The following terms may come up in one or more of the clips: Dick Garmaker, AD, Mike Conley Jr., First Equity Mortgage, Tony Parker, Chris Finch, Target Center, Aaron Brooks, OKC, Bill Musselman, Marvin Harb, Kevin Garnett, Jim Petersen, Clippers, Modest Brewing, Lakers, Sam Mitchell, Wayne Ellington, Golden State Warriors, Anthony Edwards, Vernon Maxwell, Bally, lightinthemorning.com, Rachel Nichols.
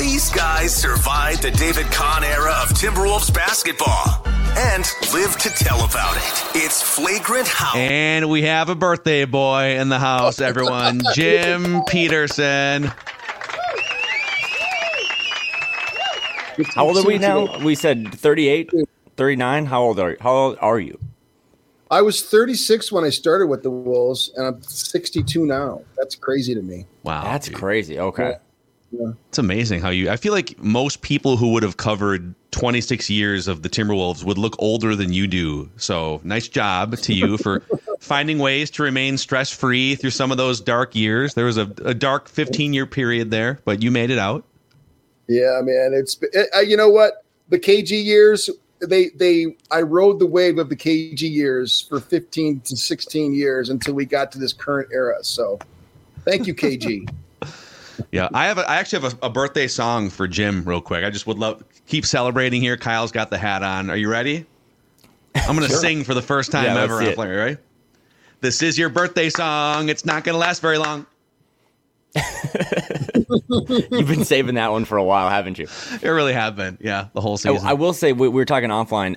These guys survived the David Kahn era of Timberwolves basketball and lived to tell about it. It's Flagrant Howls. And we have a birthday boy in the house, everyone. Jim Petersen. How old are we now? We said 38, 39. How old are you? I was 36 when I started with the Wolves, and I'm 62 now. That's crazy to me. Wow. That's crazy. Okay. Yeah. Yeah. It's amazing how I feel like most people who would have covered 26 years of the Timberwolves would look older than you do. So nice job to you for finding ways to remain stress-free through some of those dark years. There was a dark 15-year period there, but you made it out. Yeah, man. You know what? The KG years, I rode the wave of the KG years for 15 to 16 years until we got to this current era. So thank you, KG. Yeah, I actually have a birthday song for Jim real quick. I just would love keep celebrating here. Kyle's got the hat on. Are you ready? I'm going to sing for the first time ever on Flagrant, right? This is your birthday song. It's not going to last very long. You've been saving that one for a while, haven't you? It really have been. Yeah, the whole season. I will say we were talking offline,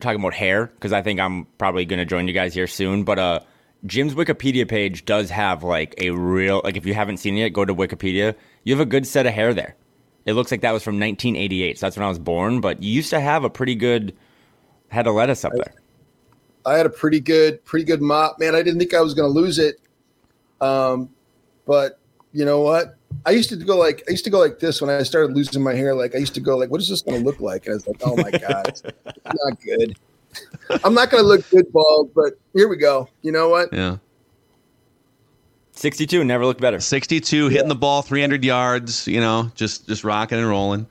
talking about hair, because I think I'm probably going to join you guys here soon, but Jim's Wikipedia page does have like if you haven't seen it yet, go to Wikipedia. You have a good set of hair there. It looks like that was from 1988. So that's when I was born, but you used to have a pretty good head of lettuce up there. I had a pretty good mop, man. I didn't think I was going to lose it. But you know what? I used to go like this when I started losing my hair. Like I used to go like, what is this going to look like? And I was like, oh my God, it's not good. I'm not going to look good bald, but here we go. You know what? Yeah. 62, never looked better. 62, hitting the ball 300 yards, you know, just rocking and rolling.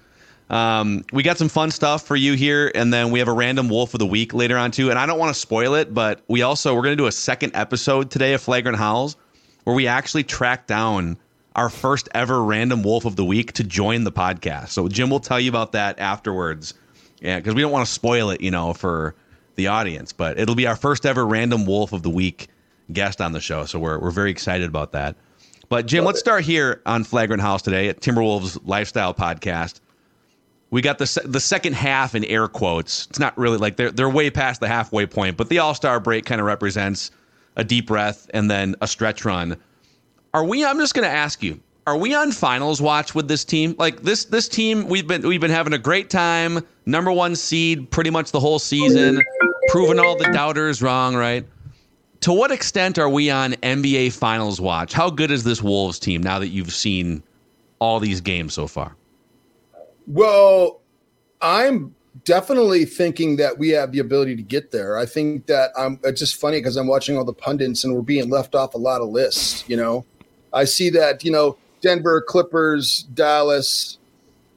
We got some fun stuff for you here, and then we have a random Wolf of the Week later on, too. And I don't want to spoil it, but we're going to do a second episode today of Flagrant Howls where we actually track down our first ever random Wolf of the Week to join the podcast. So Jim will tell you about that afterwards. Yeah, because we don't want to spoil it, you know, for the audience, but it'll be our first ever random Wolf of the Week guest on the show. So we're very excited about that. But Jim, let's start here on Flagrant House today at Timberwolves Lifestyle Podcast. We got the second half in air quotes. It's not really like they're way past the halfway point, but the All-Star break kind of represents a deep breath and then a stretch run. I'm just going to ask you, are we on finals watch with this team? Like this team, we've been having a great time. Number one seed pretty much the whole season, proving all the doubters wrong, right? To what extent are we on NBA Finals watch? How good is this Wolves team now that you've seen all these games so far? Well, I'm definitely thinking that we have the ability to get there. I think that it's just funny because I'm watching all the pundits and we're being left off a lot of lists, you know. I see that, you know, Denver, Clippers, Dallas,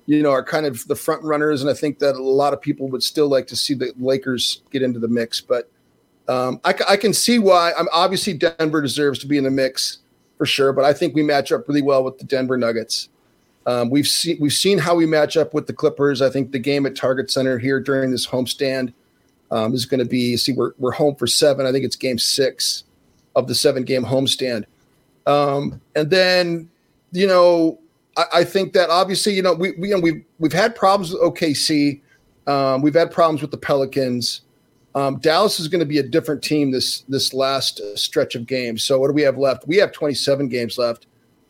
you know, are kind of the front runners. And I think that a lot of people would still like to see the Lakers get into the mix. But I can see why. Obviously, Denver deserves to be in the mix for sure. But I think we match up really well with the Denver Nuggets. We've seen how we match up with the Clippers. I think the game at Target Center here during this homestand is going to be. See, we're home for seven. I think it's game six of the 7-game homestand. And then, you know, I think that obviously, you know, we've had problems with OKC. We've had problems with the Pelicans. Dallas is going to be a different team this last stretch of games. So what do we have left? We have 27 games left.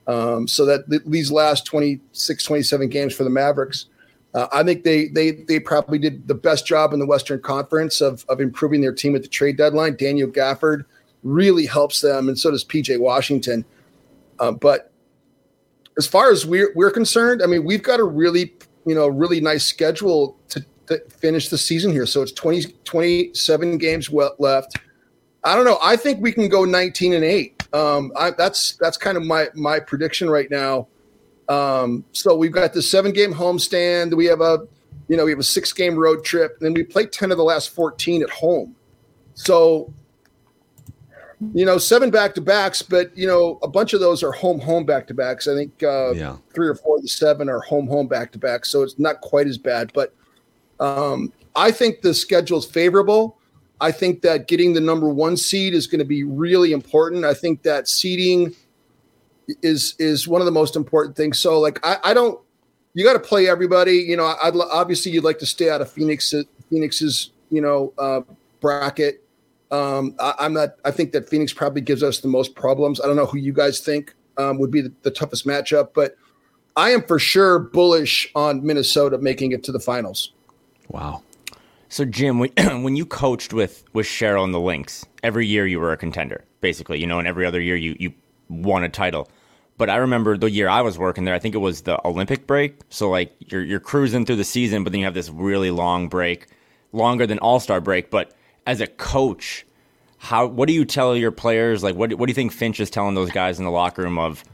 So that these last 26, 27 games for the Mavericks, I think they probably did the best job in the Western Conference of improving their team at the trade deadline. Daniel Gafford really helps them, and so does PJ Washington. But as far as we're concerned, I mean, we've got a really nice schedule to finish the season here. So it's 27 games left. I don't know. I think we can go 19-8. That's kind of my prediction right now. So we've got the 7-game homestand. We have a 6-game road trip, and then we play 10 of the last 14 at home. So, you know, 7 back-to-backs, but you know, a bunch of those are home back-to-backs. I think 3 or 4 of the 7 are home back-to-backs. So it's not quite as bad, but I think the schedule's favorable. I think that getting the number 1 seed is going to be really important. I think that seeding is one of the most important things. So, like, you got to play everybody. You know, obviously you'd like to stay out of Phoenix's, you know, bracket. I think that Phoenix probably gives us the most problems. I don't know who you guys think would be the toughest matchup, but I am for sure bullish on Minnesota making it to the finals. Wow. So, Jim, when you coached with Cheryl and the Lynx, every year you were a contender, basically, you know, and every other year you won a title. But I remember the year I was working there, I think it was the Olympic break. So, like, you're cruising through the season, but then you have this really long break, longer than All-Star break. But as a coach, what do you tell your players? Like, what do you think Finch is telling those guys in the locker room of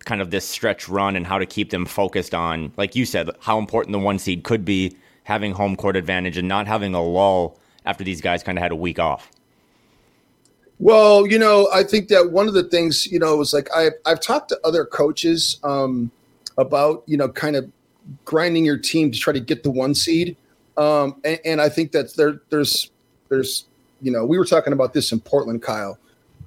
kind of this stretch run and how to keep them focused on, like you said, how important the 1 seed could be, having home court advantage and not having a lull after these guys kind of had a week off? Well, you know, I think that one of the things, you know, was like I've talked to other coaches about, you know, kind of grinding your team to try to get the 1 seed. And I think that there's, you know, we were talking about this in Portland, Kyle,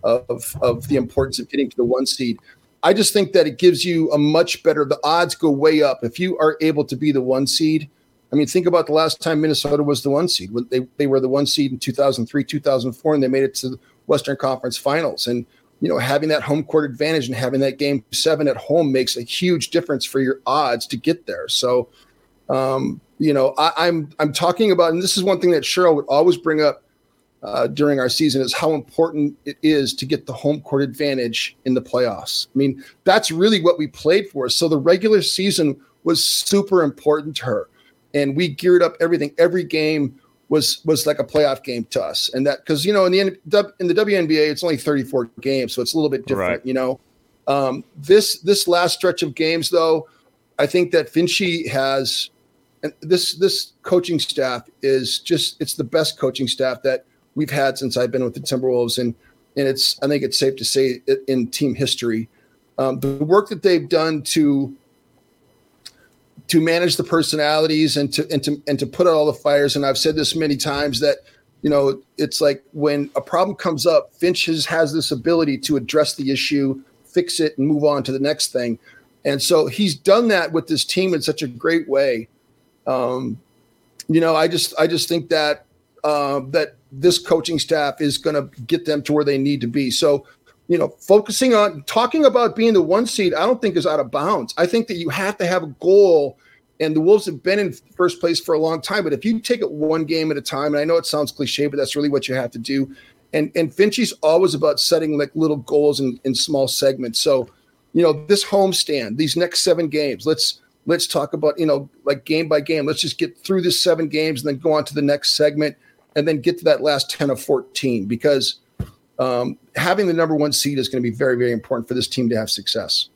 of the importance of getting to the 1 seed. I just think that it gives you a much better, the odds go way up. If you are able to be the 1 seed, I mean, think about the last time Minnesota was the 1 seed. They were the 1 seed in 2003, 2004, and they made it to the Western Conference Finals. And, you know, having that home court advantage and having that game 7 at home makes a huge difference for your odds to get there. So, you know, I'm talking about, and this is one thing that Cheryl would always bring up during our season, is how important it is to get the home court advantage in the playoffs. I mean, that's really what we played for. So the regular season was super important to her. And we geared up everything. Every game was like a playoff game to us. And that, because, you know, in the WNBA, it's only 34 games. So it's a little bit different, right? You know. This last stretch of games, though, I think that Finchie has, and this coaching staff is just, it's the best coaching staff that we've had since I've been with the Timberwolves. And it's, I think it's safe to say, in team history. The work that they've done to manage the personalities and to put out all the fires. And I've said this many times that, you know, it's like when a problem comes up, Finch has this ability to address the issue, fix it, and move on to the next thing. And so he's done that with this team in such a great way. You know, I just think that, that this coaching staff is going to get them to where they need to be. So, you know, focusing on talking about being the 1 seed, I don't think is out of bounds. I think that you have to have a goal, and the Wolves have been in first place for a long time. But if you take it 1 game at a time, and I know it sounds cliche, but that's really what you have to do. And Finchie's always about setting like little goals in small segments. So, you know, this homestand, these next 7 games, let's talk about, you know, like game by game. Let's just get through this 7 games and then go on to the next segment, and then get to that last 10 of 14 because. Having the number 1 seed is going to be very, very important for this team to have success.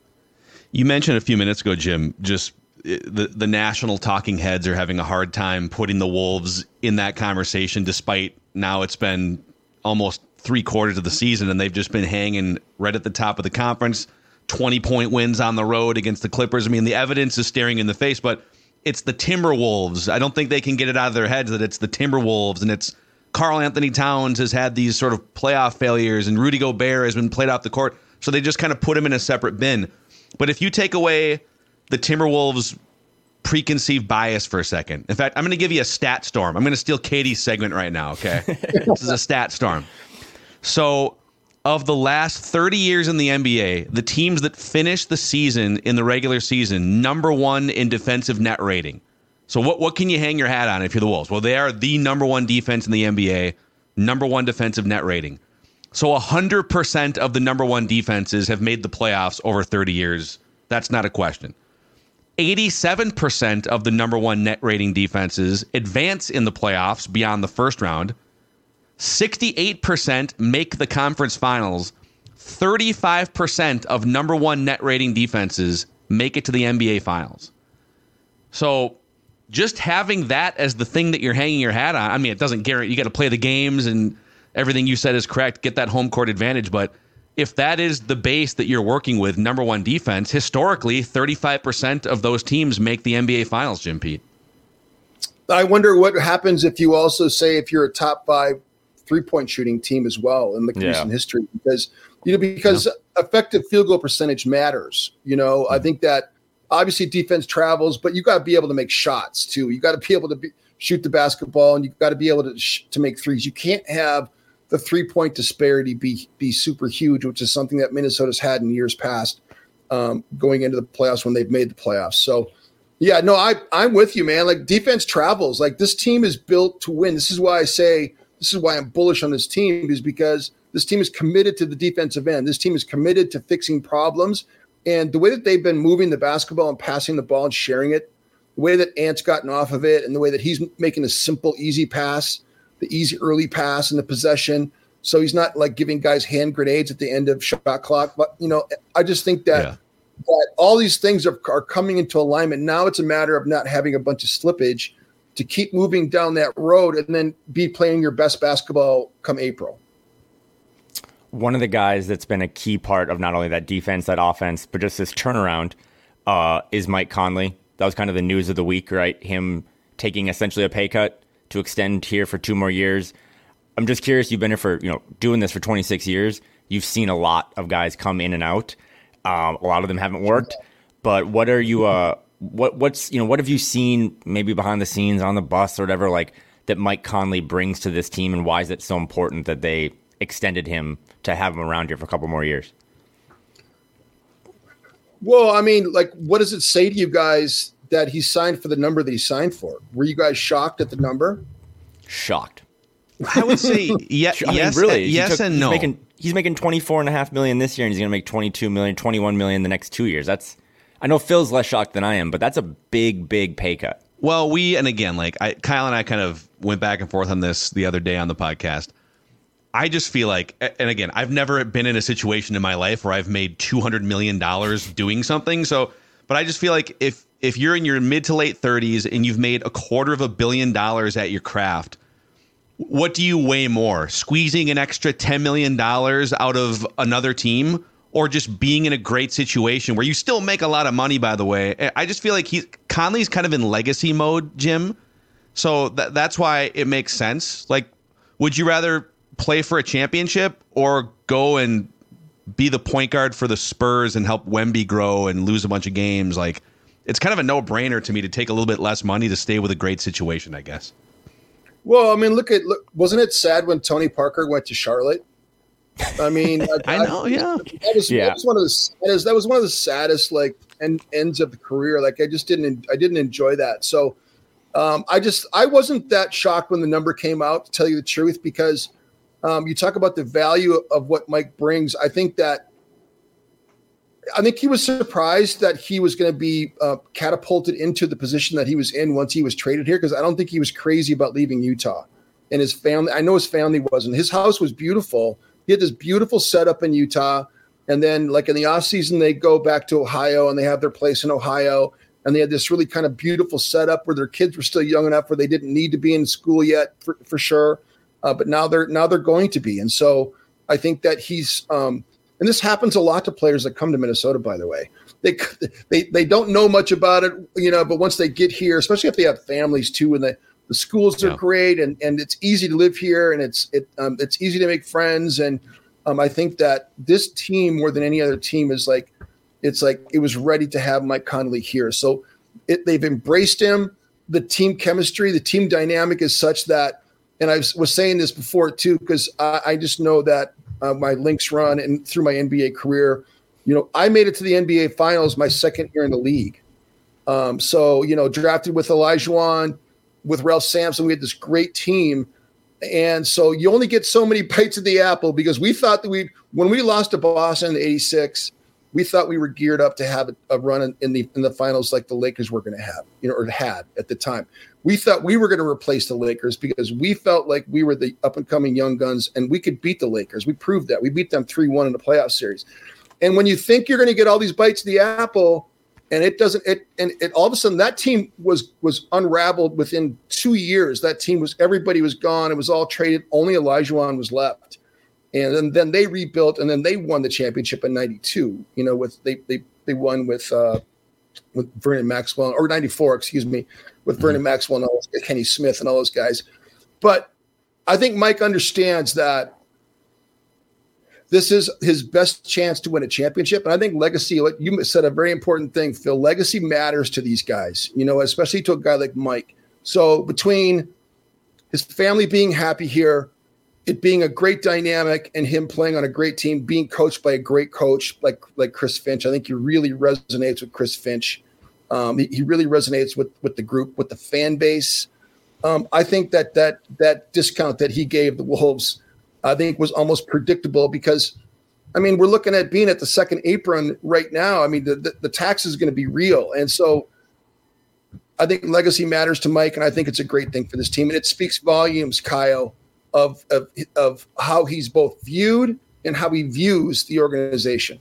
You mentioned a few minutes ago, Jim, just the national talking heads are having a hard time putting the Wolves in that conversation, despite now it's been almost 3/4 of the season and they've just been hanging right at the top of the conference, 20-point wins on the road against the Clippers. I mean, the evidence is staring in the face, but it's the Timberwolves. I don't think they can get it out of their heads that it's the Timberwolves, and it's Karl Anthony Towns has had these sort of playoff failures, and Rudy Gobert has been played off the court. So they just kind of put him in a separate bin. But if you take away the Timberwolves' preconceived bias for a second. In fact, I'm going to give you a stat storm. I'm going to steal Katie's segment right now, okay? This is a stat storm. So of the last 30 years in the NBA, the teams that finished the season in the regular season, number one in defensive net rating. So what can you hang your hat on if you're the Wolves? Well, they are the number one defense in the NBA, number one defensive net rating. So 100% of the number one defenses have made the playoffs over 30 years. That's not a question. 87% of the number one net rating defenses advance in the playoffs beyond the first round. 68% make the conference finals. 35% of number one net rating defenses make it to the NBA finals. So just having that as the thing that you're hanging your hat on, I mean, it doesn't guarantee you got to play the games and everything you said is correct, get that home court advantage, but if that is the base that you're working with, number one defense, historically, 35% of those teams make the NBA Finals, Jim Pete. I wonder what happens if you also say if you're a top 5 3-point shooting team as well in the recent history, because effective field goal percentage matters. I think that obviously defense travels, but you got to be able to make shots too. You got to be able to shoot the basketball, and you got to be able to make threes. You can't have the 3-point disparity be super huge, which is something that Minnesota's had in years past, going into the playoffs when they've made the playoffs. So, I'm with you, man. Like, defense travels. Like, this team is built to win. This is why I'm bullish on this team, is because this team is committed to the defensive end. This team is committed to fixing problems. And the way that they've been moving the basketball and passing the ball and sharing it, the way that Ant's gotten off of it, and the way that he's making a simple, easy pass, the easy early pass and the possession. So he's not like giving guys hand grenades at the end of shot clock. But, I just think that all these things are coming into alignment. Now it's a matter of not having a bunch of slippage to keep moving down that road and then be playing your best basketball come April. One of the guys that's been a key part of not only that defense, that offense, but just this turnaround is Mike Conley. That was kind of the news of the week, right? Him taking essentially a pay cut to extend here for 2 more years. I'm just curious, you've been here for, doing this for 26 years. You've seen a lot of guys come in and out. A lot of them haven't worked, but what are you, what have you seen maybe behind the scenes on the bus or whatever, like that Mike Conley brings to this team, and why is it so important that they extended him to have him around here for a couple more years? Well, I mean, like, what does it say to you guys that he signed for the number that he signed for? Were you guys shocked at the number? Shocked. I would say yes, and no. He's making $24.5 million this year, and he's going to make $22 million, $21 million the next 2 years. I know Phil's less shocked than I am, but that's a big pay cut. Well, Kyle and I kind of went back and forth on this the other day on the podcast. I just feel like, and again, I've never been in a situation in my life where I've made $200 million doing something. So, but I just feel like if you're in your mid to late 30s and you've made $250 million at your craft, what do you weigh more? Squeezing an extra $10 million out of another team, or just being in a great situation where you still make a lot of money, by the way? I just feel like Conley's kind of in legacy mode, Jim. So that's why it makes sense. Like, would you rather play for a championship or go and be the point guard for the Spurs and help Wemby grow and lose a bunch of games? Like, it's kind of a no-brainer to me to take a little bit less money to stay with a great situation, I guess. Well, I mean, look, wasn't it sad when Tony Parker went to Charlotte? I mean, that was one of the saddest ends of the career. Like, I didn't enjoy that. So, I wasn't that shocked when the number came out, to tell you the truth, because you talk about the value of what Mike brings. I think he was surprised that he was going to be catapulted into the position that he was in once he was traded here, because I don't think he was crazy about leaving Utah. And his family, I know his family wasn't. His house was beautiful. He had this beautiful setup in Utah. And then, in the offseason, they go back to Ohio and they have their place in Ohio. And they had this really kind of beautiful setup where their kids were still young enough where they didn't need to be in school yet for sure. But now they're going to be. And so I think that he's And this happens a lot to players that come to Minnesota, by the way. They don't know much about it, you know, but once they get here, especially if they have families too, and the schools are great, and it's easy to live here, and it's easy to make friends. And I think that this team, more than any other team, is like, it's like it was ready to have Mike Conley here. So they've embraced him. The team chemistry, the team dynamic is such that, and I was saying this before too, because I just know that my Lynx run and through my NBA career, you know, I made it to the NBA Finals my second year in the league. So, you know, drafted with Olajuwon, with Ralph Sampson, we had this great team. And so you only get so many bites of the apple, because we thought that when we lost to Boston in '86, we thought we were geared up to have a run in the finals like the Lakers were going to have, you know, or had at the time. We thought we were going to replace the Lakers because we felt like we were the up-and-coming young guns and we could beat the Lakers. We proved that. We beat them 3-1 in the playoff series. And when you think you're going to get all these bites of the apple, and it doesn't, it all of a sudden that team was unraveled within 2 years. That team was, everybody was gone. It was all traded. Only Olajuwon was left. And then they rebuilt, and then they won the championship in '92. You know, with they won with Vernon Maxwell, or '94, excuse me, with Vernon Maxwell and all those, Kenny Smith and all those guys. But I think Mike understands that this is his best chance to win a championship, and I think legacy. Like you said, a very important thing, Phil. Legacy matters to these guys, you know, especially to a guy like Mike. So between his family being happy here, it being a great dynamic, and him playing on a great team, being coached by a great coach like Chris Finch. I think he really resonates with Chris Finch. He really resonates with the group, with the fan base. I think that discount that he gave the Wolves, I think, was almost predictable, because, I mean, we're looking at being at the second apron right now. I mean, the tax is going to be real. And so I think legacy matters to Mike, and I think it's a great thing for this team. And it speaks volumes, Kyle, of how he's both viewed and how he views the organization.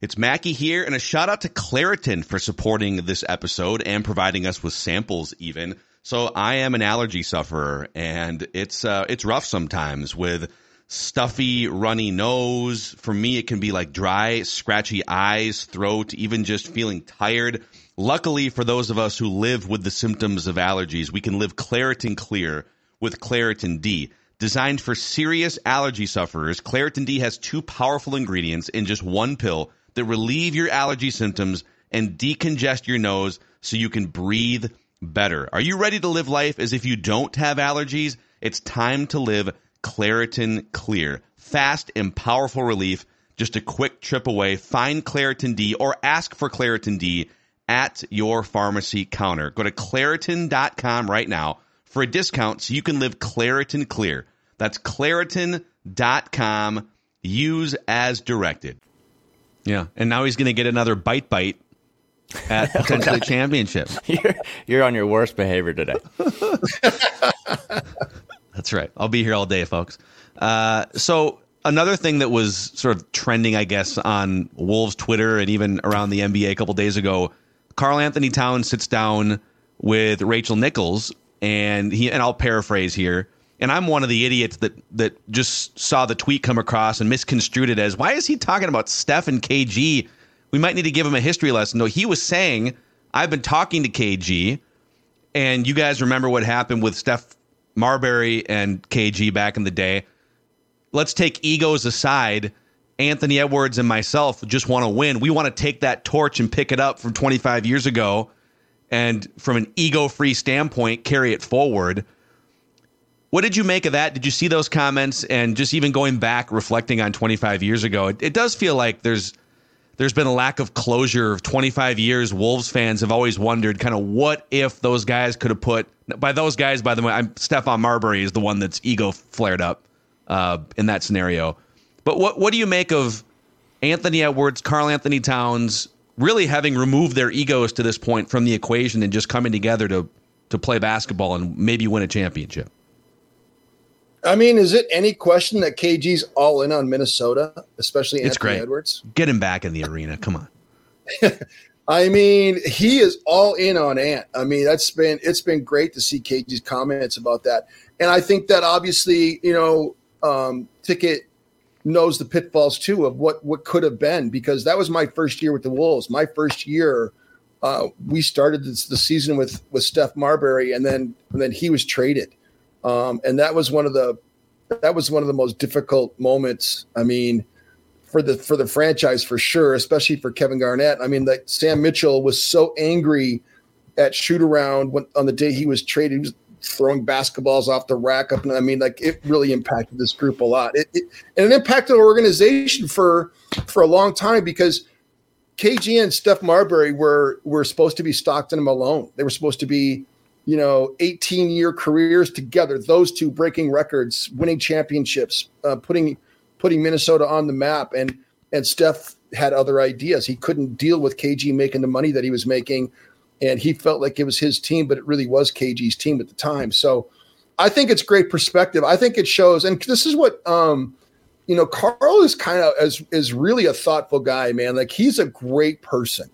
It's Mackey here, and a shout out to Claritin for supporting this episode and providing us with samples even. So I am an allergy sufferer, and it's rough sometimes with stuffy, runny nose. For me, it can be like dry, scratchy eyes, throat, even just feeling tired. Luckily for those of us who live with the symptoms of allergies, we can live Claritin Clear with Claritin D. Designed for serious allergy sufferers, Claritin D has two powerful ingredients in just one pill that relieve your allergy symptoms and decongest your nose so you can breathe better. Are you ready to live life as if you don't have allergies? It's time to live Claritin Clear. Fast and powerful relief, just a quick trip away. Find Claritin D or ask for Claritin D at your pharmacy counter. Go to Claritin.com right now for a discount so you can live Claritin Clear. That's Claritin.com. Use as directed. Yeah, and now he's going to get another bite at potentially championship. You're on your worst behavior today. That's right. I'll be here all day, folks. So another thing that was sort of trending, I guess, on Wolves Twitter and even around the NBA a couple days ago, Karl Anthony Towns sits down with Rachel Nichols. And I'll paraphrase here. And I'm one of the idiots that just saw the tweet come across and misconstrued it as, why is he talking about Steph and KG? We might need to give him a history lesson. No, he was saying, I've been talking to KG, and you guys remember what happened with Steph Marbury and KG back in the day. Let's take egos aside. Anthony Edwards and myself just want to win. We want to take that torch and pick it up from 25 years ago. And from an ego-free standpoint, carry it forward. What did you make of that? Did you see those comments? And just even going back, reflecting on 25 years ago, it does feel like there's been a lack of closure of 25 years. Wolves fans have always wondered kind of what if those guys could have put – by those guys, by the way, Stephon Marbury is the one that's ego flared up in that scenario. But what do you make of Anthony Edwards, Karl Anthony Towns, really having removed their egos to this point from the equation and just coming together to play basketball and maybe win a championship? I mean, is it any question that KG's all in on Minnesota, especially Anthony Edwards? Get him back in the arena. Come on. I mean, he is all in on Ant. I mean, it's been great to see KG's comments about that. And I think that obviously, you know, ticket knows the pitfalls too of what could have been, because that was my first year with the Wolves. My first year, we started the season with Steph Marbury, and then he was traded, and that was one of the most difficult moments. I mean, for the franchise for sure, especially for Kevin Garnett. I mean, like Sam Mitchell was so angry at shoot around on the day he was traded. He was throwing basketballs off the rack up, and I mean, like, it really impacted this group a lot. It impacted our organization for a long time, because KG and Steph Marbury were supposed to be Stockton and Malone. They were supposed to be, 18-year careers together. Those two breaking records, winning championships, putting Minnesota on the map. And Steph had other ideas. He couldn't deal with KG making the money that he was making, and he felt like it was his team, but it really was KG's team at the time. So I think it's great perspective. I think it shows. And this is what, Karl is is really a thoughtful guy, man. Like, he's a great person.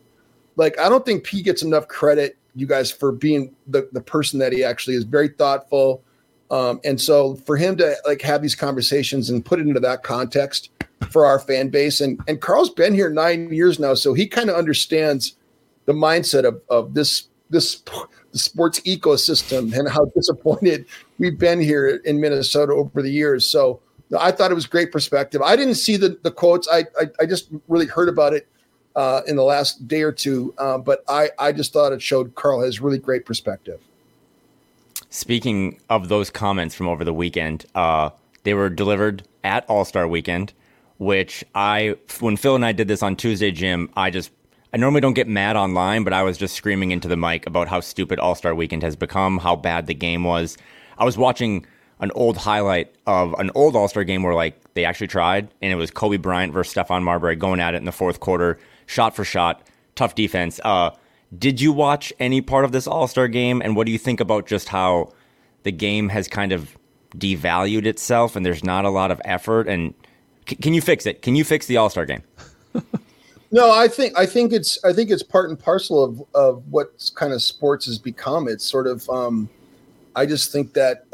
Like, I don't think P gets enough credit, you guys, for being the person that he actually is. Very thoughtful. And so for him to like have these conversations and put it into that context for our fan base, and Karl's been here 9 years now, so he kind of understands the mindset of this sports ecosystem and how disappointed we've been here in Minnesota over the years. So I thought it was great perspective. I didn't see the quotes. I just really heard about it in the last day or two, but I just thought it showed Karl has really great perspective. Speaking of those comments from over the weekend, they were delivered at All-Star Weekend, which when Phil and I did this on Tuesday, Jim, I normally don't get mad online, but I was just screaming into the mic about how stupid All-Star Weekend has become, how bad the game was. I was watching an old highlight of an old All-Star game where like they actually tried, and it was Kobe Bryant versus Stephon Marbury going at it in the fourth quarter, shot for shot, tough defense. Did you watch any part of this All-Star game, and what do you think about just how the game has kind of devalued itself and there's not a lot of effort? And can you fix it? Can you fix the All-Star game? No, I think it's part and parcel of what kind of sports has become. It's sort of, I just think that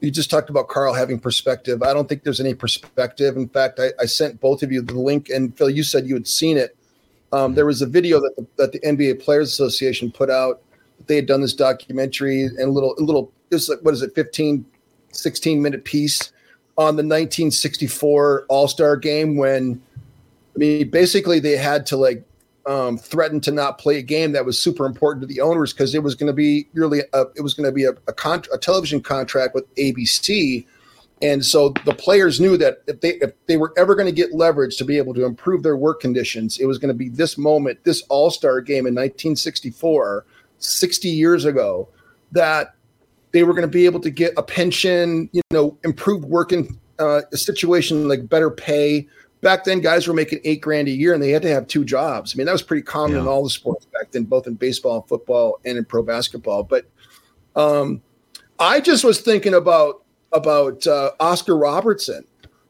you just talked about Karl having perspective. I don't think there's any perspective. In fact, I sent both of you the link, and Phil, you said you had seen it. There was a video that the NBA Players Association put out. They had done this documentary and a little, it's like, what is it, 15, 16 minute piece on the 1964 All-Star Game when, I mean, basically they had to like threaten to not play a game that was super important to the owners because it was going to be a television contract with ABC, and so the players knew that if they were ever going to get leverage to be able to improve their work conditions, it was going to be this moment, this All-Star Game in 1964, 60 years ago, that they were going to be able to get a pension, improved working situation, like better pay. Back then, guys were making $8,000 a year, and they had to have two jobs. I mean, that was pretty common in all the sports back then, both in baseball and football and in pro basketball. But I just was thinking about Oscar Robertson,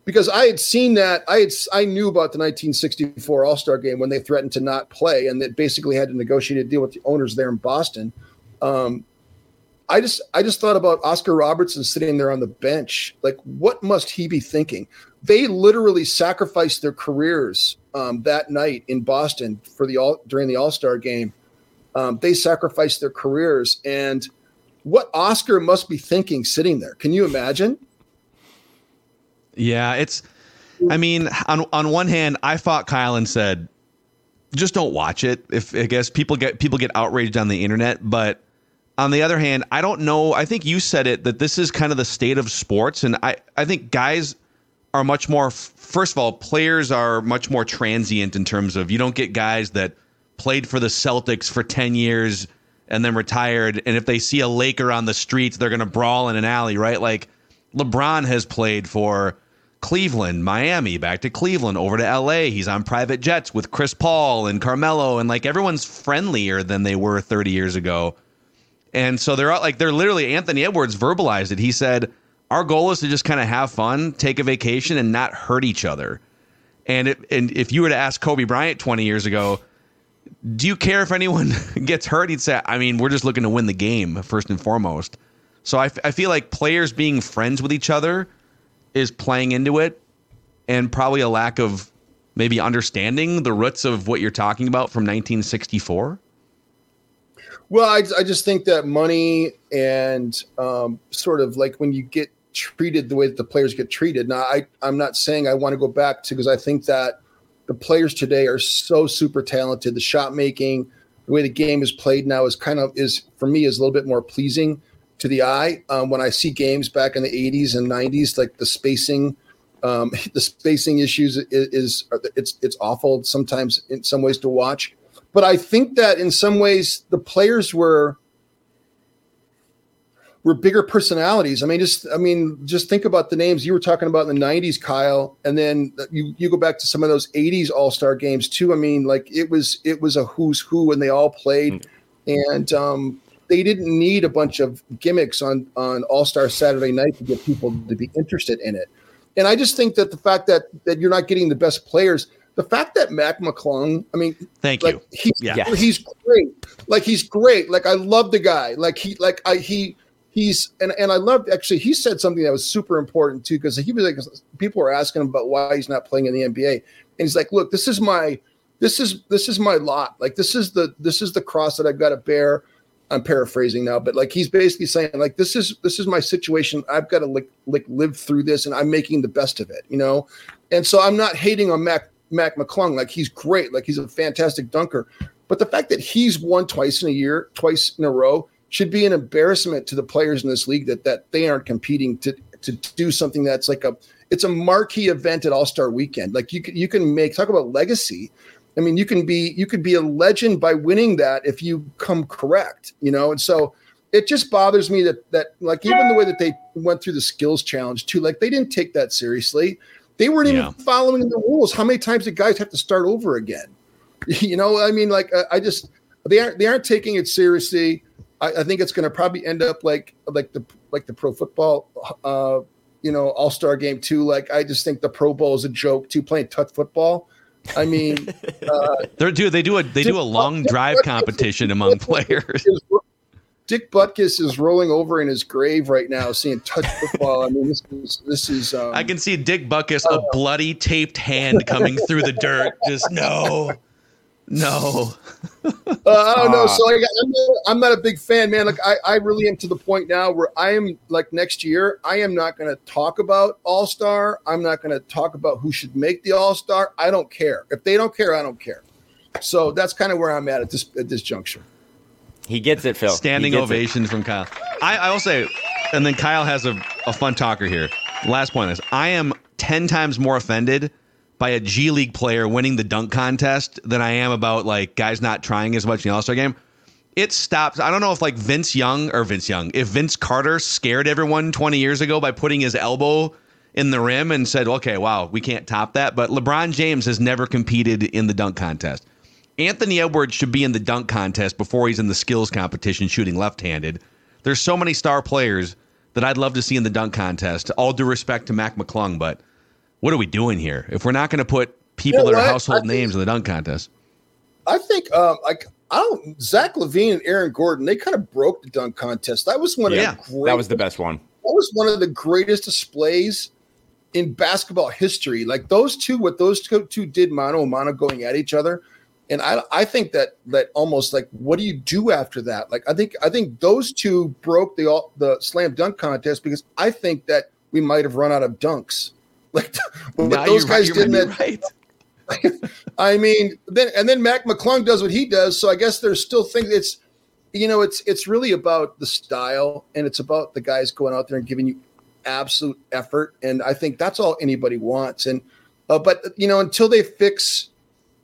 because I had seen that. I knew about the 1964 All-Star Game when they threatened to not play, and that basically had to negotiate a deal with the owners there in Boston. I just thought about Oscar Robertson sitting there on the bench. Like, what must he be thinking? They literally sacrificed their careers that night in Boston during the All-Star Game. They sacrificed their careers, and what Oscar must be thinking sitting there? Can you imagine? Yeah, on one hand, I fought Kyle and said, just don't watch it. If I guess people get outraged on the internet, but on the other hand, I don't know. I think you said it, that this is kind of the state of sports, and I think guys are much more, first of all, players are much more transient in terms of, you don't get guys that played for the Celtics for 10 years and then retired, and if they see a Laker on the streets, they're going to brawl in an alley, right? Like, LeBron has played for Cleveland, Miami, back to Cleveland, over to LA. He's on private jets with Chris Paul and Carmelo, and like, everyone's friendlier than they were 30 years ago. And so they're literally, Anthony Edwards verbalized it. He said, our goal is to just kind of have fun, take a vacation, and not hurt each other. And if you were to ask Kobe Bryant 20 years ago, do you care if anyone gets hurt? He'd say, I mean, we're just looking to win the game first and foremost. So I feel like players being friends with each other is playing into it, and probably a lack of maybe understanding the roots of what you're talking about from 1964? Well, I just think that money and sort of like when you get treated the way that the players get treated. Now, I'm not saying I want to go back to, because I think that the players today are so super talented. The shot making, the way the game is played now is kind of for me is a little bit more pleasing to the eye. When I see games back in the 80s and 90s, like the spacing issues it's awful sometimes in some ways to watch. But I think that in some ways the players were bigger personalities. I mean, just think about the names you were talking about in the 90s, Kyle, and then you go back to some of those 80s All-Star games too. I mean, like it was a who's who, and they all played, and they didn't need a bunch of gimmicks on All-Star Saturday night to get people to be interested in it. And I just think that the fact that you're not getting the best players, the fact that Mac McClung, I mean, thank you. He's great. Like he's great. Like I love the guy. He's, and I loved, actually, he said something that was super important too, because he was like, people were asking him about why he's not playing in the NBA. And he's like, look, this is my lot. Like, this is the cross that I've got to bear. I'm paraphrasing now, but like, he's basically saying like, this is my situation. I've got to like live through this, and I'm making the best of it, you know? And so I'm not hating on Mac McClung. Like he's great. Like he's a fantastic dunker, but the fact that he's won twice in a row, should be an embarrassment to the players in this league that they aren't competing to do something that's like it's a marquee event at All-Star Weekend. Like you can make, talk about legacy. I mean, you could be a legend by winning that if you come correct, you know? And so it just bothers me that like even the way that they went through the skills challenge too, like they didn't take that seriously. They weren't even following the rules. How many times did guys have to start over again? You know, I mean, like they aren't taking it seriously. I think it's going to probably end up like the pro football, All-Star Game too. Like I just think the Pro Bowl is a joke too. Playing touch football, I mean, they do a long drive competition among players. Dick Butkus is rolling over in his grave right now, seeing touch football. I mean, this is. I can see Dick Butkus, a bloody taped hand coming through the dirt. Just no. No, I don't know. So I'm not a big fan, man. Like I really am to the point now where I am like next year, I am not going to talk about All-Star. I'm not going to talk about who should make the All-Star. I don't care. If they don't care, I don't care. So that's kind of where I'm at this juncture. He gets it, Phil. Standing ovation from Kyle. I will say, and then Kyle has a fun talker here. Last point is I am 10 times more offended by a G League player winning the dunk contest than I am about like guys not trying as much in the All-Star Game. It stops. I don't know if like if Vince Carter scared everyone 20 years ago by putting his elbow in the rim and said, okay, wow, we can't top that. But LeBron James has never competed in the dunk contest. Anthony Edwards should be in the dunk contest before he's in the skills competition shooting left-handed. There's so many star players that I'd love to see in the dunk contest. All due respect to Mac McClung, but what are we doing here if we're not going to put people that are household names in the dunk contest? I think Zach LaVine and Aaron Gordon, they kind of broke the dunk contest. That was one of the great. That was the best one. That was one of the greatest displays in basketball history. Like those two did mano a mano going at each other, and I think that almost like what do you do after that? Like I think those two broke the slam dunk contest because I think that we might have run out of dunks. Like those guys did that. Right. I mean, then Mac McClung does what he does. So I guess there's still things. It's, you know, it's really about the style, and it's about the guys going out there and giving you absolute effort. And I think that's all anybody wants. And but you know, until they fix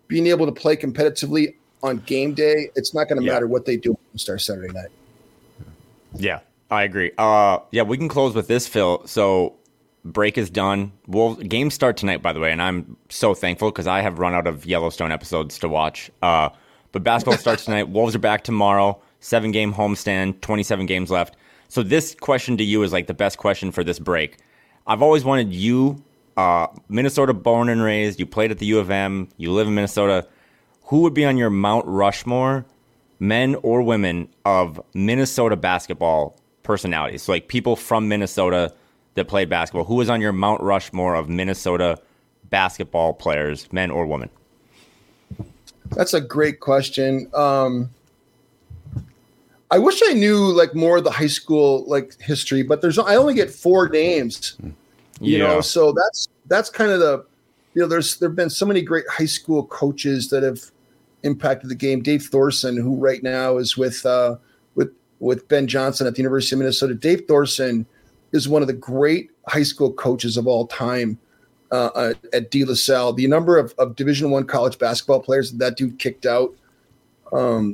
being able to play competitively on game day, it's not going to matter what they do on Star Saturday night. Yeah, I agree. We can close with this, Phil. So. Break is done. Games start tonight, by the way, and I'm so thankful because I have run out of Yellowstone episodes to watch. But basketball starts tonight. Wolves are back tomorrow. 7-game homestand, 27 games left. So this question to you is like the best question for this break. I've always wanted you, Minnesota born and raised, you played at the U of M, you live in Minnesota. Who would be on your Mount Rushmore, men or women, of Minnesota basketball personalities? So like people from Minnesota that played basketball, who was on your Mount Rushmore of Minnesota basketball players, men or women? That's a great question. I wish I knew like more of the high school like history, but I only get four names. You know, so that's kind of the, you know, there've been so many great high school coaches that have impacted the game. Dave Thorson, who right now is with Ben Johnson at the University of Minnesota. Dave Thorson is one of the great high school coaches of all time at De La Salle. The number of Division I college basketball players that dude kicked out,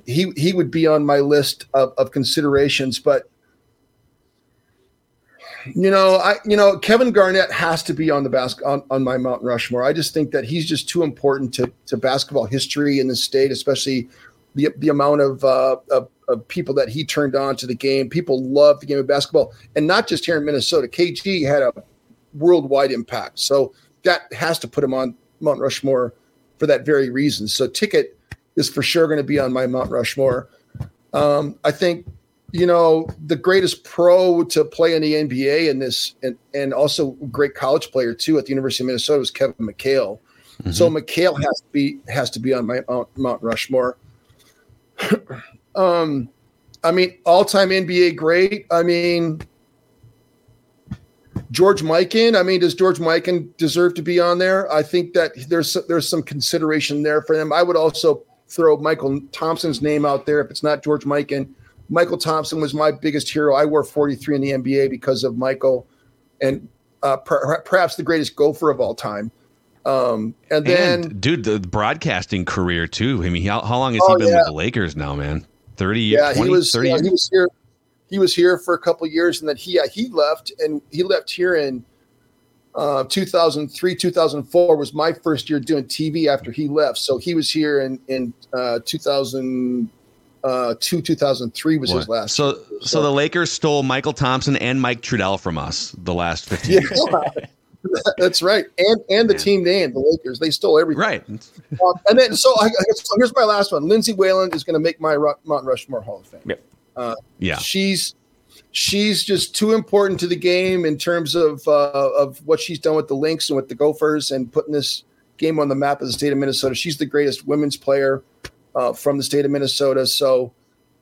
he would be on my list of considerations. But you know, Kevin Garnett has to be on the on my Mount Rushmore. I just think that he's just too important to basketball history in the state, especially the amount of people that he turned on to the game. People love the game of basketball, and not just here in Minnesota. KG had a worldwide impact, so that has to put him on Mount Rushmore for that very reason. So Ticket is for sure going to be on my Mount Rushmore. I think, you know, the greatest pro to play in the NBA in this, and also great college player too at the University of Minnesota, was Kevin McHale. Mm-hmm. So McHale has to be on my Mount Rushmore. I mean, all-time NBA great. I mean, George Mikan. I mean, does George Mikan deserve to be on there? I think that there's some consideration there for them. I would also throw Michael Thompson's name out there if it's not George Mikan. Michael Thompson was my biggest hero. I wore 43 in the NBA because of Michael, and perhaps the greatest Gopher of all time. And then, dude, the broadcasting career too. I mean, how long has he been with the Lakers now, man? 30 years. Yeah, 20, he was 30 years. He was here. He was here for a couple of years, and then he left, and he left here in 2003, 2004 was my first year doing TV after he left. So he was here in 2002, 2003 was his last. So the Lakers stole Michael Thompson and Mike Trudell from us the last 15 years. That's right. And the team name, the Lakers, they stole everything. Right. And then, so here's my last one. Lindsey Whalen is going to make my Mount Rushmore Hall of Fame. Yep. She's just too important to the game in terms of what she's done with the Lynx and with the Gophers and putting this game on the map of the state of Minnesota. She's the greatest women's player from the state of Minnesota. So,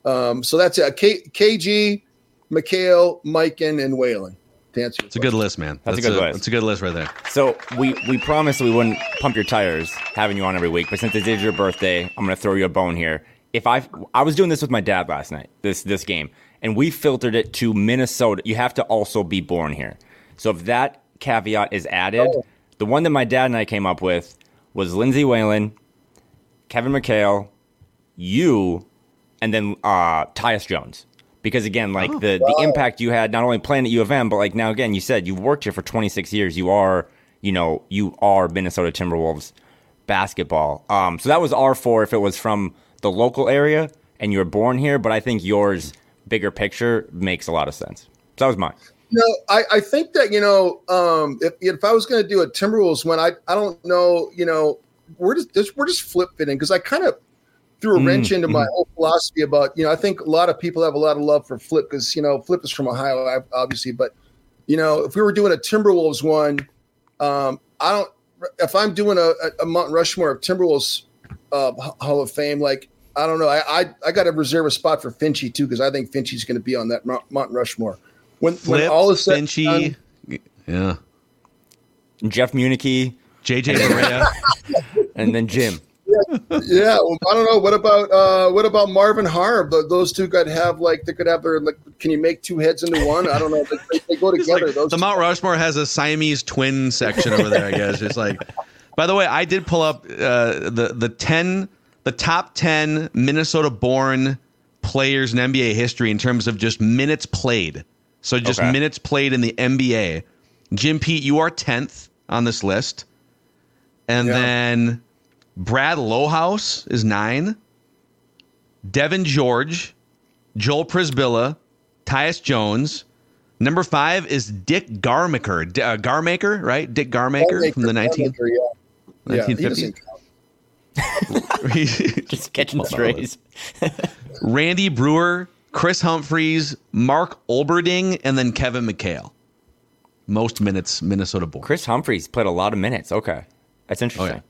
so that's it. KG, McHale, Mikan, and Whalen. To answer it's question. A good list, man. That's a good list. It's a good list right there. So we promised we wouldn't pump your tires having you on every week, but since it is your birthday, I'm going to throw you a bone here. If I was doing this with my dad last night, this game, and we filtered it to Minnesota. You have to also be born here. So if that caveat is added, the one that my dad and I came up with was Lindsey Whalen, Kevin McHale, you, and then Tyus Jones. Because, again, like the impact you had, not only playing at U of M, but like now, again, you said you've worked here for 26 years. You are Minnesota Timberwolves basketball. So that was our four if it was from the local area and you were born here. But I think yours, bigger picture, makes a lot of sense. So that was mine. No, I think that, you know, if I was going to do a Timberwolves one, I don't know, you know, we're just flip-fitting because I kind of threw a wrench into my whole philosophy about, you know, I think a lot of people have a lot of love for Flip because, you know, Flip is from Ohio, obviously. But, you know, if we were doing a Timberwolves one, if I'm doing a Mount Rushmore of Timberwolves Hall of Fame, like, I don't know. I got to reserve a spot for Finchie too because I think Finchie's going to be on that Mount Rushmore. When all is said, Finchie, done, yeah, Jeff Munike, JJ Barea, and then Jim. Yeah, well, I don't know. What about Marvin Harb? Those two could have their like. Can you make two heads into one? I don't know. They go together. Like, the Mount Rushmore has a Siamese twin section over there. I guess it's like. By the way, I did pull up the top 10 Minnesota-born players in NBA history in terms of just minutes played. So just minutes played in the NBA. Jim Pete, you are 10th on this list, and then. Brad Lohaus is 9. Devin George, Joel Prisbilla, Tyus Jones. Number 5 is Dick Garmaker. Garmaker, right? Dick Garmaker from the 1950s. Just catching strays. Randy Brewer, Chris Humphreys, Mark Olberding, and then Kevin McHale. Most minutes Minnesota Bulls. Chris Humphries played a lot of minutes. Okay. That's interesting. Oh, yeah.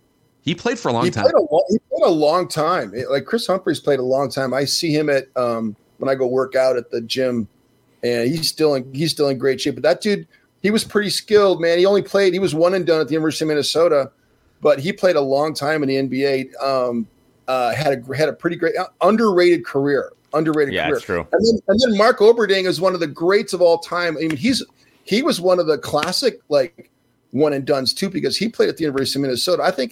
He played for a long time. He played a long time. Like Chris Humphries played a long time. I see him at when I go work out at the gym, and he's still in great shape. But that dude, he was pretty skilled, man. He only played. He was one and done at the University of Minnesota, but he played a long time in the NBA. Had a pretty great underrated career. Yeah, that's true. And then Mark Oberding is one of the greats of all time. I mean, he was one of the classic like one and dones too, because he played at the University of Minnesota. I don't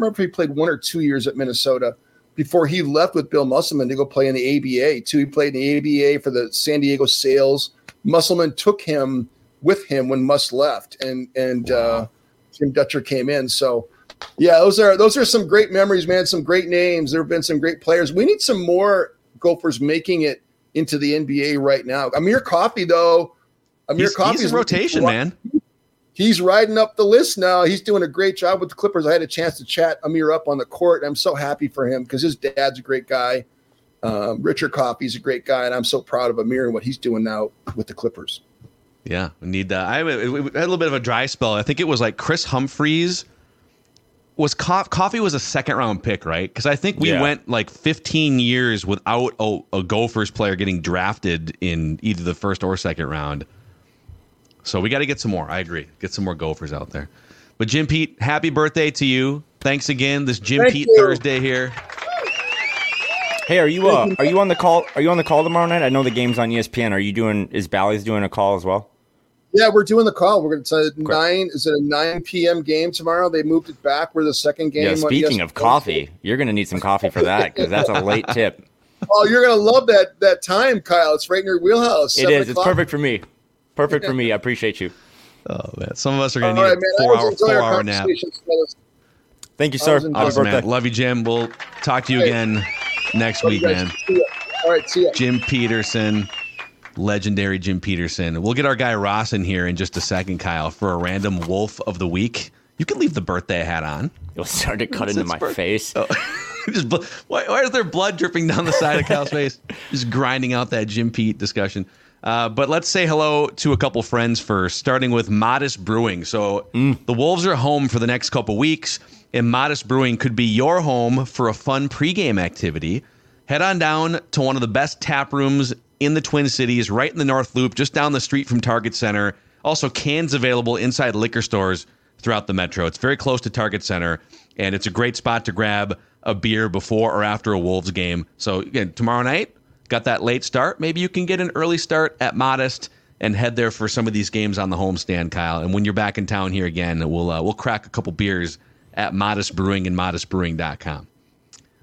remember if he played 1 or 2 years at Minnesota before he left with Bill Musselman to go play in the ABA too. He played in the ABA for the San Diego Sales. Musselman took him with him when Muss left, and wow. Jim Dutcher came in. So yeah, those are some great memories, man. Some great names. There have been some great players. We need some more Gophers making it into the NBA right now. Amir Coffey though. He's in rotation, man. He's riding up the list now. He's doing a great job with the Clippers. I had a chance to chat Amir up on the court, and I'm so happy for him because his dad's a great guy. Richard Coffey's a great guy, and I'm so proud of Amir and what he's doing now with the Clippers. Yeah, we need that. We had a little bit of a dry spell. I think it was like Chris Humphries. Coffey was a second-round pick, right? Because I think we went like 15 years without a Gophers player getting drafted in either the first or second round. So we got to get some more. I agree. Get some more Gophers out there. But Jim Pete, happy birthday to you. Thanks again. This Jim Pete Thursday here. Hey, are you on the call? Are you on the call tomorrow night? I know the game's on ESPN. Is Bally's doing a call as well? Yeah, we're doing the call. We're going to 9. Is it a 9 p.m. game tomorrow? They moved it back. We're the second game. Yeah, speaking of coffee, you're going to need some coffee for that because that's a late tip. Oh, you're going to love that time, Kyle. It's right in your wheelhouse. It is. It's perfect for me. Perfect for me. I appreciate you. Oh, man. Some of us are going to need a four-hour nap. Thank you, sir. Awesome, man. Love you, Jim. We'll talk to you again next week, man. All right, see ya. Jim Petersen, legendary Jim Petersen. We'll get our guy Ross in here in just a second, Kyle, for a random Wolf of the Week. You can leave the birthday hat on. It'll start to cut into my face. Oh. Why is there blood dripping down the side of Kyle's face? Just grinding out that Jim Pete discussion. But let's say hello to a couple friends first, starting with Modest Brewing. So the Wolves are home for the next couple weeks, and Modest Brewing could be your home for a fun pregame activity. Head on down to one of the best tap rooms in the Twin Cities, right in the North Loop, just down the street from Target Center. Also, cans available inside liquor stores throughout the metro. It's very close to Target Center, and it's a great spot to grab a beer before or after a Wolves game. So again, tomorrow night, got that late start? Maybe you can get an early start at Modest and head there for some of these games on the homestand, Kyle. And when you're back in town here again, we'll crack a couple beers at Modest Brewing and modestbrewing.com.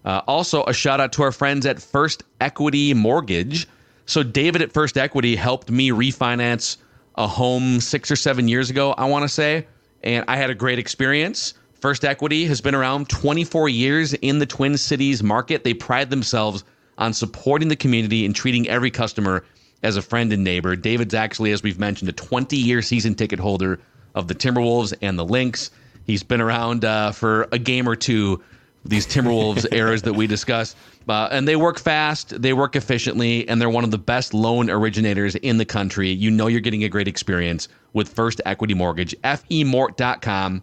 Also, a shout out to our friends at First Equity Mortgage. So David at First Equity helped me refinance a home 6 or 7 years ago, I want to say. And I had a great experience. First Equity has been around 24 years in the Twin Cities market. They pride themselves on supporting the community and treating every customer as a friend and neighbor. David's actually, as we've mentioned, a 20-year season ticket holder of the Timberwolves and the Lynx. He's been around for a game or two, these Timberwolves eras that we discussed. And they work fast, they work efficiently, and they're one of the best loan originators in the country. You know you're getting a great experience with First Equity Mortgage. FEMort.com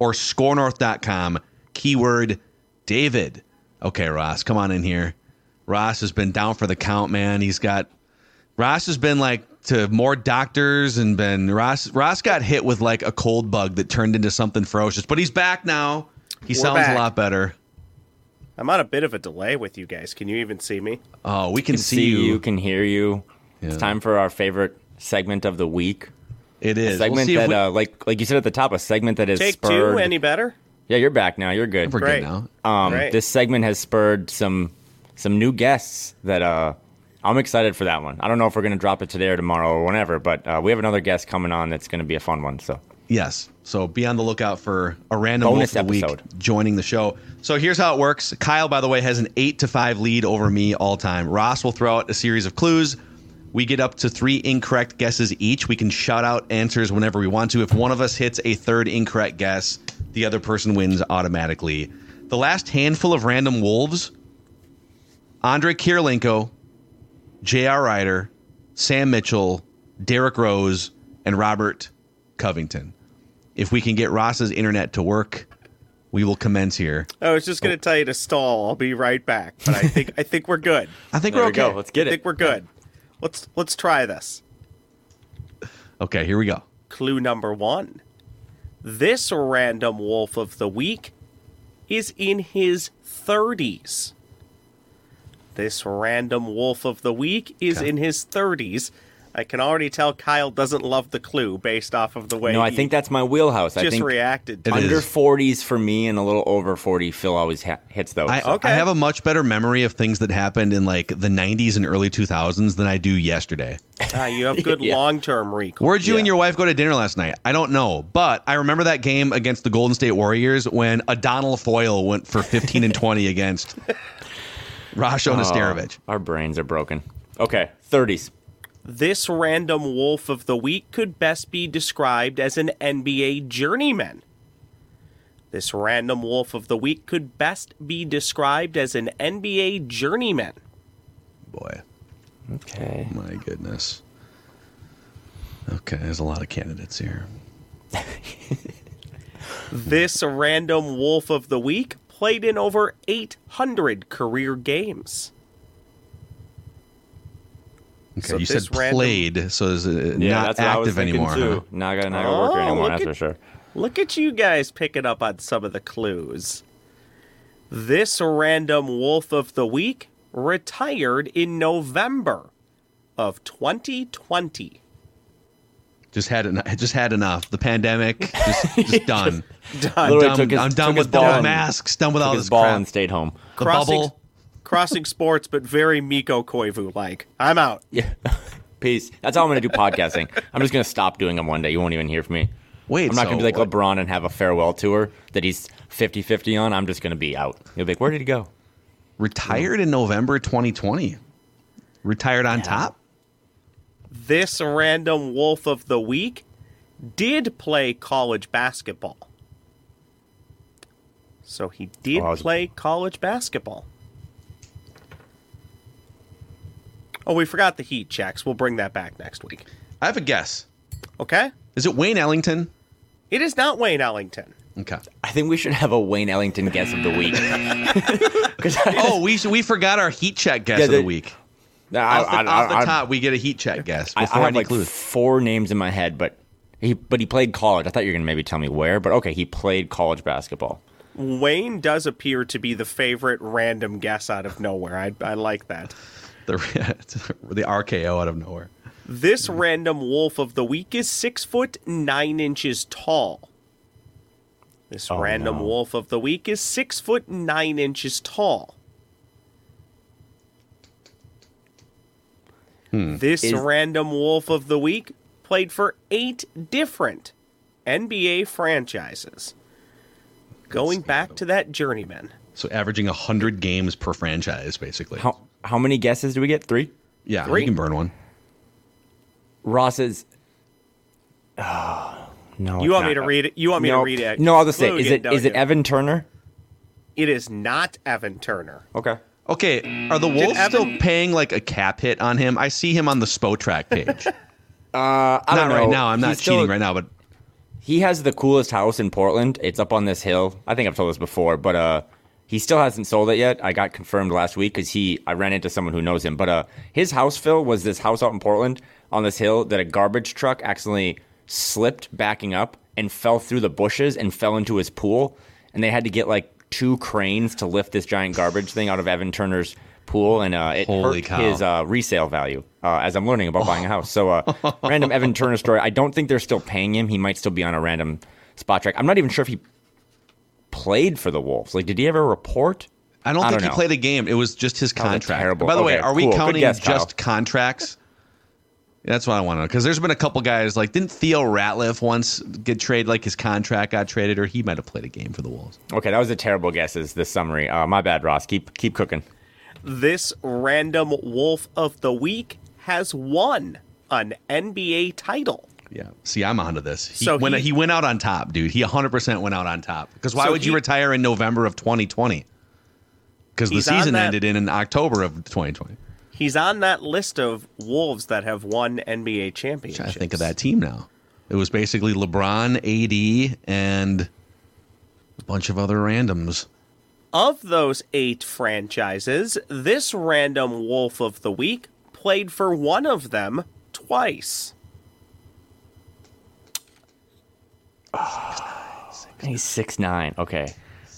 or scorenorth.com. Keyword David. Okay, Ross, come on in here. Ross has been down for the count, man. Ross has been like to more doctors and been Ross got hit with like a cold bug that turned into something ferocious, but he's back now. He sounds a lot better. I'm on a bit of a delay with you guys. Can you even see me? Oh, we can see you. You can hear you. Yeah. It's time for our favorite segment of the week. It is. A segment that, like you said at the top, a segment that is spurred. Take two, any better? Yeah, you're back now. You're good. We're good now. This segment has spurred some new guests that I'm excited for that one. I don't know if we're going to drop it today or tomorrow or whenever, but we have another guest coming on that's going to be a fun one. So yes. So be on the lookout for a random bonus episode joining the show. So here's how it works. Kyle, by the way, has an 8-5 lead over me all time. Ross will throw out a series of clues. We get up to 3 incorrect guesses each. We can shout out answers whenever we want to. If one of us hits a third incorrect guess, the other person wins automatically. The last handful of random Wolves: Andre Kirilenko, J.R. Rider, Sam Mitchell, Derrick Rose, and Robert Covington. If we can get Ross's internet to work, we will commence here. I was just going to tell you to stall. I'll be right back. But I think we're good. I think we're okay. We go. Let's get it. I think we're good. Let's try this. Okay, here we go. Clue number one. This random wolf of the week is in his 30s. This random wolf of the week is in his 30s. I can already tell Kyle doesn't love the clue based off of the way. No, I think that's my wheelhouse. I think reacted to it. Under 40s for me and a little over 40, Phil always hits those. I have a much better memory of things that happened in like the 90s and early 2000s than I do yesterday. You have good long-term recall. Where'd you and your wife go to dinner last night? I don't know, but I remember that game against the Golden State Warriors when O'Donnell Foyle went for 15 and 20 against Rasho Nesterovich. Our brains are broken. Okay, 30s. This random wolf of the week could best be described as an NBA journeyman. This random wolf of the week could best be described as an NBA journeyman. Boy. Okay. Oh my goodness. Okay, there's a lot of candidates here. This random wolf of the week played in over 800 career games. Okay, so you said played, so it's not active anymore. Huh? Not gonna work anymore, that's for sure. Look at you guys picking up on some of the clues. This random wolf of the week retired in November of 2020. Just had enough. The pandemic, just done. I'm done with ball masks. Done with all this crap. And stayed home. The bubble. Crossing sports, but very Mikko Koivu-like. I'm out. Yeah. Peace. That's how I'm going to do podcasting. I'm just going to stop doing them one day. You won't even hear from me. Wait, I'm not going to be like LeBron and have a farewell tour that he's 50-50 on. I'm just going to be out. You'll be like, where did he go? Retired in November 2020. Retired on top? This random wolf of the week did play college basketball. So he did play college basketball. Oh, we forgot the heat checks. We'll bring that back next week. I have a guess. Okay. Is it Wayne Ellington? It is not Wayne Ellington. Okay. I think we should have a Wayne Ellington guess of the week. We forgot our heat check guess of the week. Off the top, we get a heat check guess. I have like four names in my head, but he played college. I thought you were going to maybe tell me where, but okay, he played college basketball. Wayne does appear to be the favorite random guess out of nowhere. I like that. The RKO out of nowhere. This random wolf of the week is 6'9" tall. This random wolf of the week is 6'9" tall. This random wolf of the week played for 8 different NBA franchises. Going back to that journeyman. So averaging 100 games per franchise, basically. How many guesses do we get? 3? Yeah, we can burn one. Ross's. Oh, no. You want me to read it? You want me to read it? No, I'll just say, is it Evan Turner? It is not Evan Turner. Okay. Are the Wolves still paying like a cap hit on him? I see him on the SpoTrack page. I don't know. Right now. I'm not cheating right now, but he has the coolest house in Portland. It's up on this hill. I think I've told this before, but he still hasn't sold it yet. I got confirmed last week because I ran into someone who knows him. But his house, Phil, was this house out in Portland on this hill that a garbage truck accidentally slipped backing up and fell through the bushes and fell into his pool. And they had to get like 2 cranes to lift this giant garbage thing out of Evan Turner's pool. And it hurt his resale value as I'm learning about buying a house. So random Evan Turner story. I don't think they're still paying him. He might still be on a random spot track. I'm not even sure if he played for the Wolves. Like, did he ever report? I don't think he played a game. It was just his contract. Terrible. By the way, are we counting just contracts? That's what I want to know. Because there's been a couple guys, like, didn't Theo Ratliff once get traded, like his contract got traded, or he might have played a game for the Wolves? Okay, that was a terrible guess, is the summary. My bad, Ross. Keep cooking. This random Wolf of the Week has won an NBA title. Yeah. See, I'm onto this. He went out on top, dude. He 100% went out on top. Because why would you retire in November of 2020? Because the season ended in October of 2020. He's on that list of Wolves that have won NBA championships. I'm trying to think of that team now. It was basically LeBron, AD, and a bunch of other randoms. Of those 8 franchises, this random Wolf of the Week played for one of them twice. He's 6'9". Okay.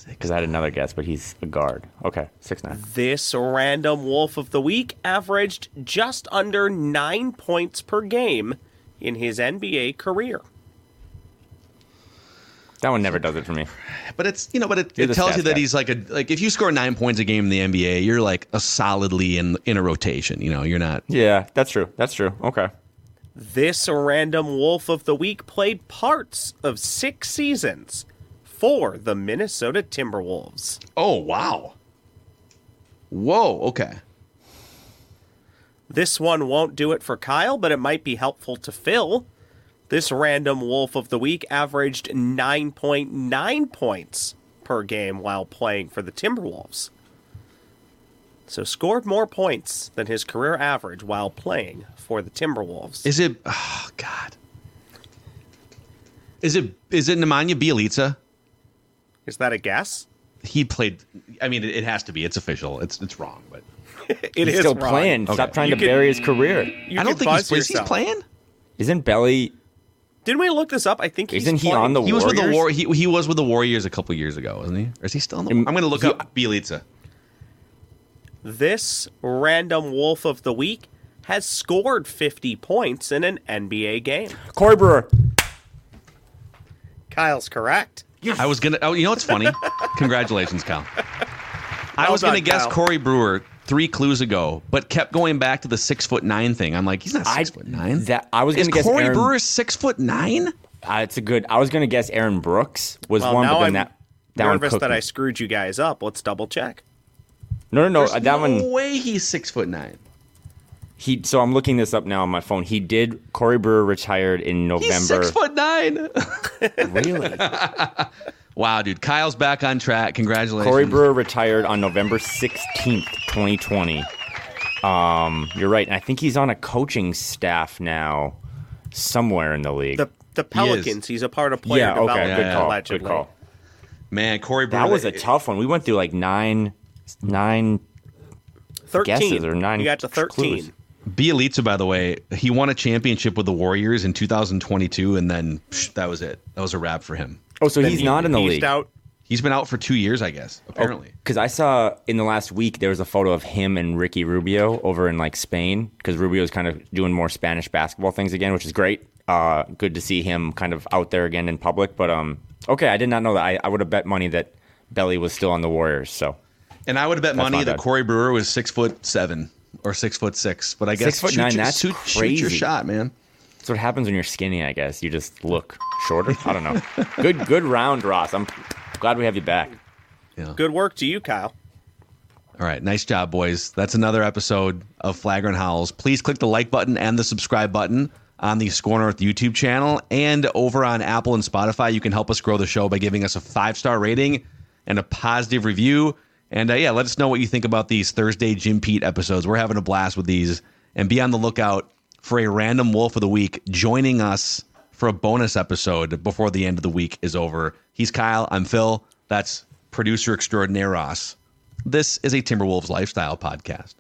Because I had another guess, but he's a guard. Okay, 6'9". This random Wolf of the Week averaged just under 9 points per game in his NBA career. That one never does it for me. But it's, you know, but it tells you that he's like if you score 9 points a game in the NBA, you're like a solidly in a rotation. You know, you're not. Yeah, that's true. That's true. Okay. This random Wolf of the Week played parts of 6 seasons for the Minnesota Timberwolves. Oh, wow. Whoa. Okay. This one won't do it for Kyle, but it might be helpful to Phil. This random Wolf of the Week averaged 9.9 points per game while playing for the Timberwolves. So scored more points than his career average while playing for the Timberwolves. Is it... Oh, God. Is it Nemanja Bjelica? Is that a guess? He played... I mean, it has to be. It's official. It's wrong, but... He's still wrong. Playing. Okay. Stop trying to bury his career. I don't think he's playing. Isn't Belly... Didn't we look this up? I think he's Isn't he playing. On the Warriors? He was with the Warriors a couple years ago, wasn't he? Or is he still on the Warriors? I'm going to look up Bjelica. This random Wolf of the Week has scored 50 points in an NBA game. Corey Brewer. Kyle's correct. Yes. I was going to... Oh, you know what's funny? Congratulations, Kyle. I was going to guess Corey Brewer 3 clues ago, but kept going back to the 6'9" thing. I'm like, he's not 6'9". I was going to guess Corey Brewer 6'9". It's a good. I was going to guess Aaron Brooks was one, but then that one. I'm nervous that I screwed you guys up. Let's double check. No. There's that one. No way, he's 6'9". So I'm looking this up now on my phone. He did. Corey Brewer retired in November. He's 6'9". Really? Wow, dude. Kyle's back on track. Congratulations. Corey Brewer retired on November 16th, 2020. You're right. And I think he's on a coaching staff now somewhere in the league. The Pelicans. He's a part of player development. Yeah, okay. Good call. Allegedly. Good call. Man, Corey Brewer. That was a tough one. We went through like 13 guesses or 9 You got to 13. Clues. Bjelica, by the way, he won a championship with the Warriors in 2022, and then that was it. That was a wrap for him. Oh, so he's not in the league. He's been out for 2 years, I guess, apparently. Because I saw in the last week there was a photo of him and Ricky Rubio over in like Spain, because Rubio's kind of doing more Spanish basketball things again, which is great. Good to see him kind of out there again in public. But okay, I did not know that. I would have bet money that Belly was still on the Warriors. So, and I would have bet money that Corey Brewer was 6'7" or 6'6", but I guess 6'9". That's crazy. Shoot your shot, man. That's what happens when you're skinny, I guess. You just look shorter. I don't know. Good round, Ross. I'm glad we have you back. Yeah. Good work to you, Kyle. All right. Nice job, boys. That's another episode of Flagrant Howls. Please click the like button and the subscribe button on the Score North YouTube channel. And over on Apple and Spotify, you can help us grow the show by giving us a 5-star rating and a positive review. And let us know what you think about these Thursday Jim Pete episodes. We're having a blast with these. And be on the lookout for a random Wolf of the Week joining us for a bonus episode before the end of the week is over. He's Kyle. I'm Phil. That's producer extraordinaire Ross. This is a Timberwolves Lifestyle Podcast.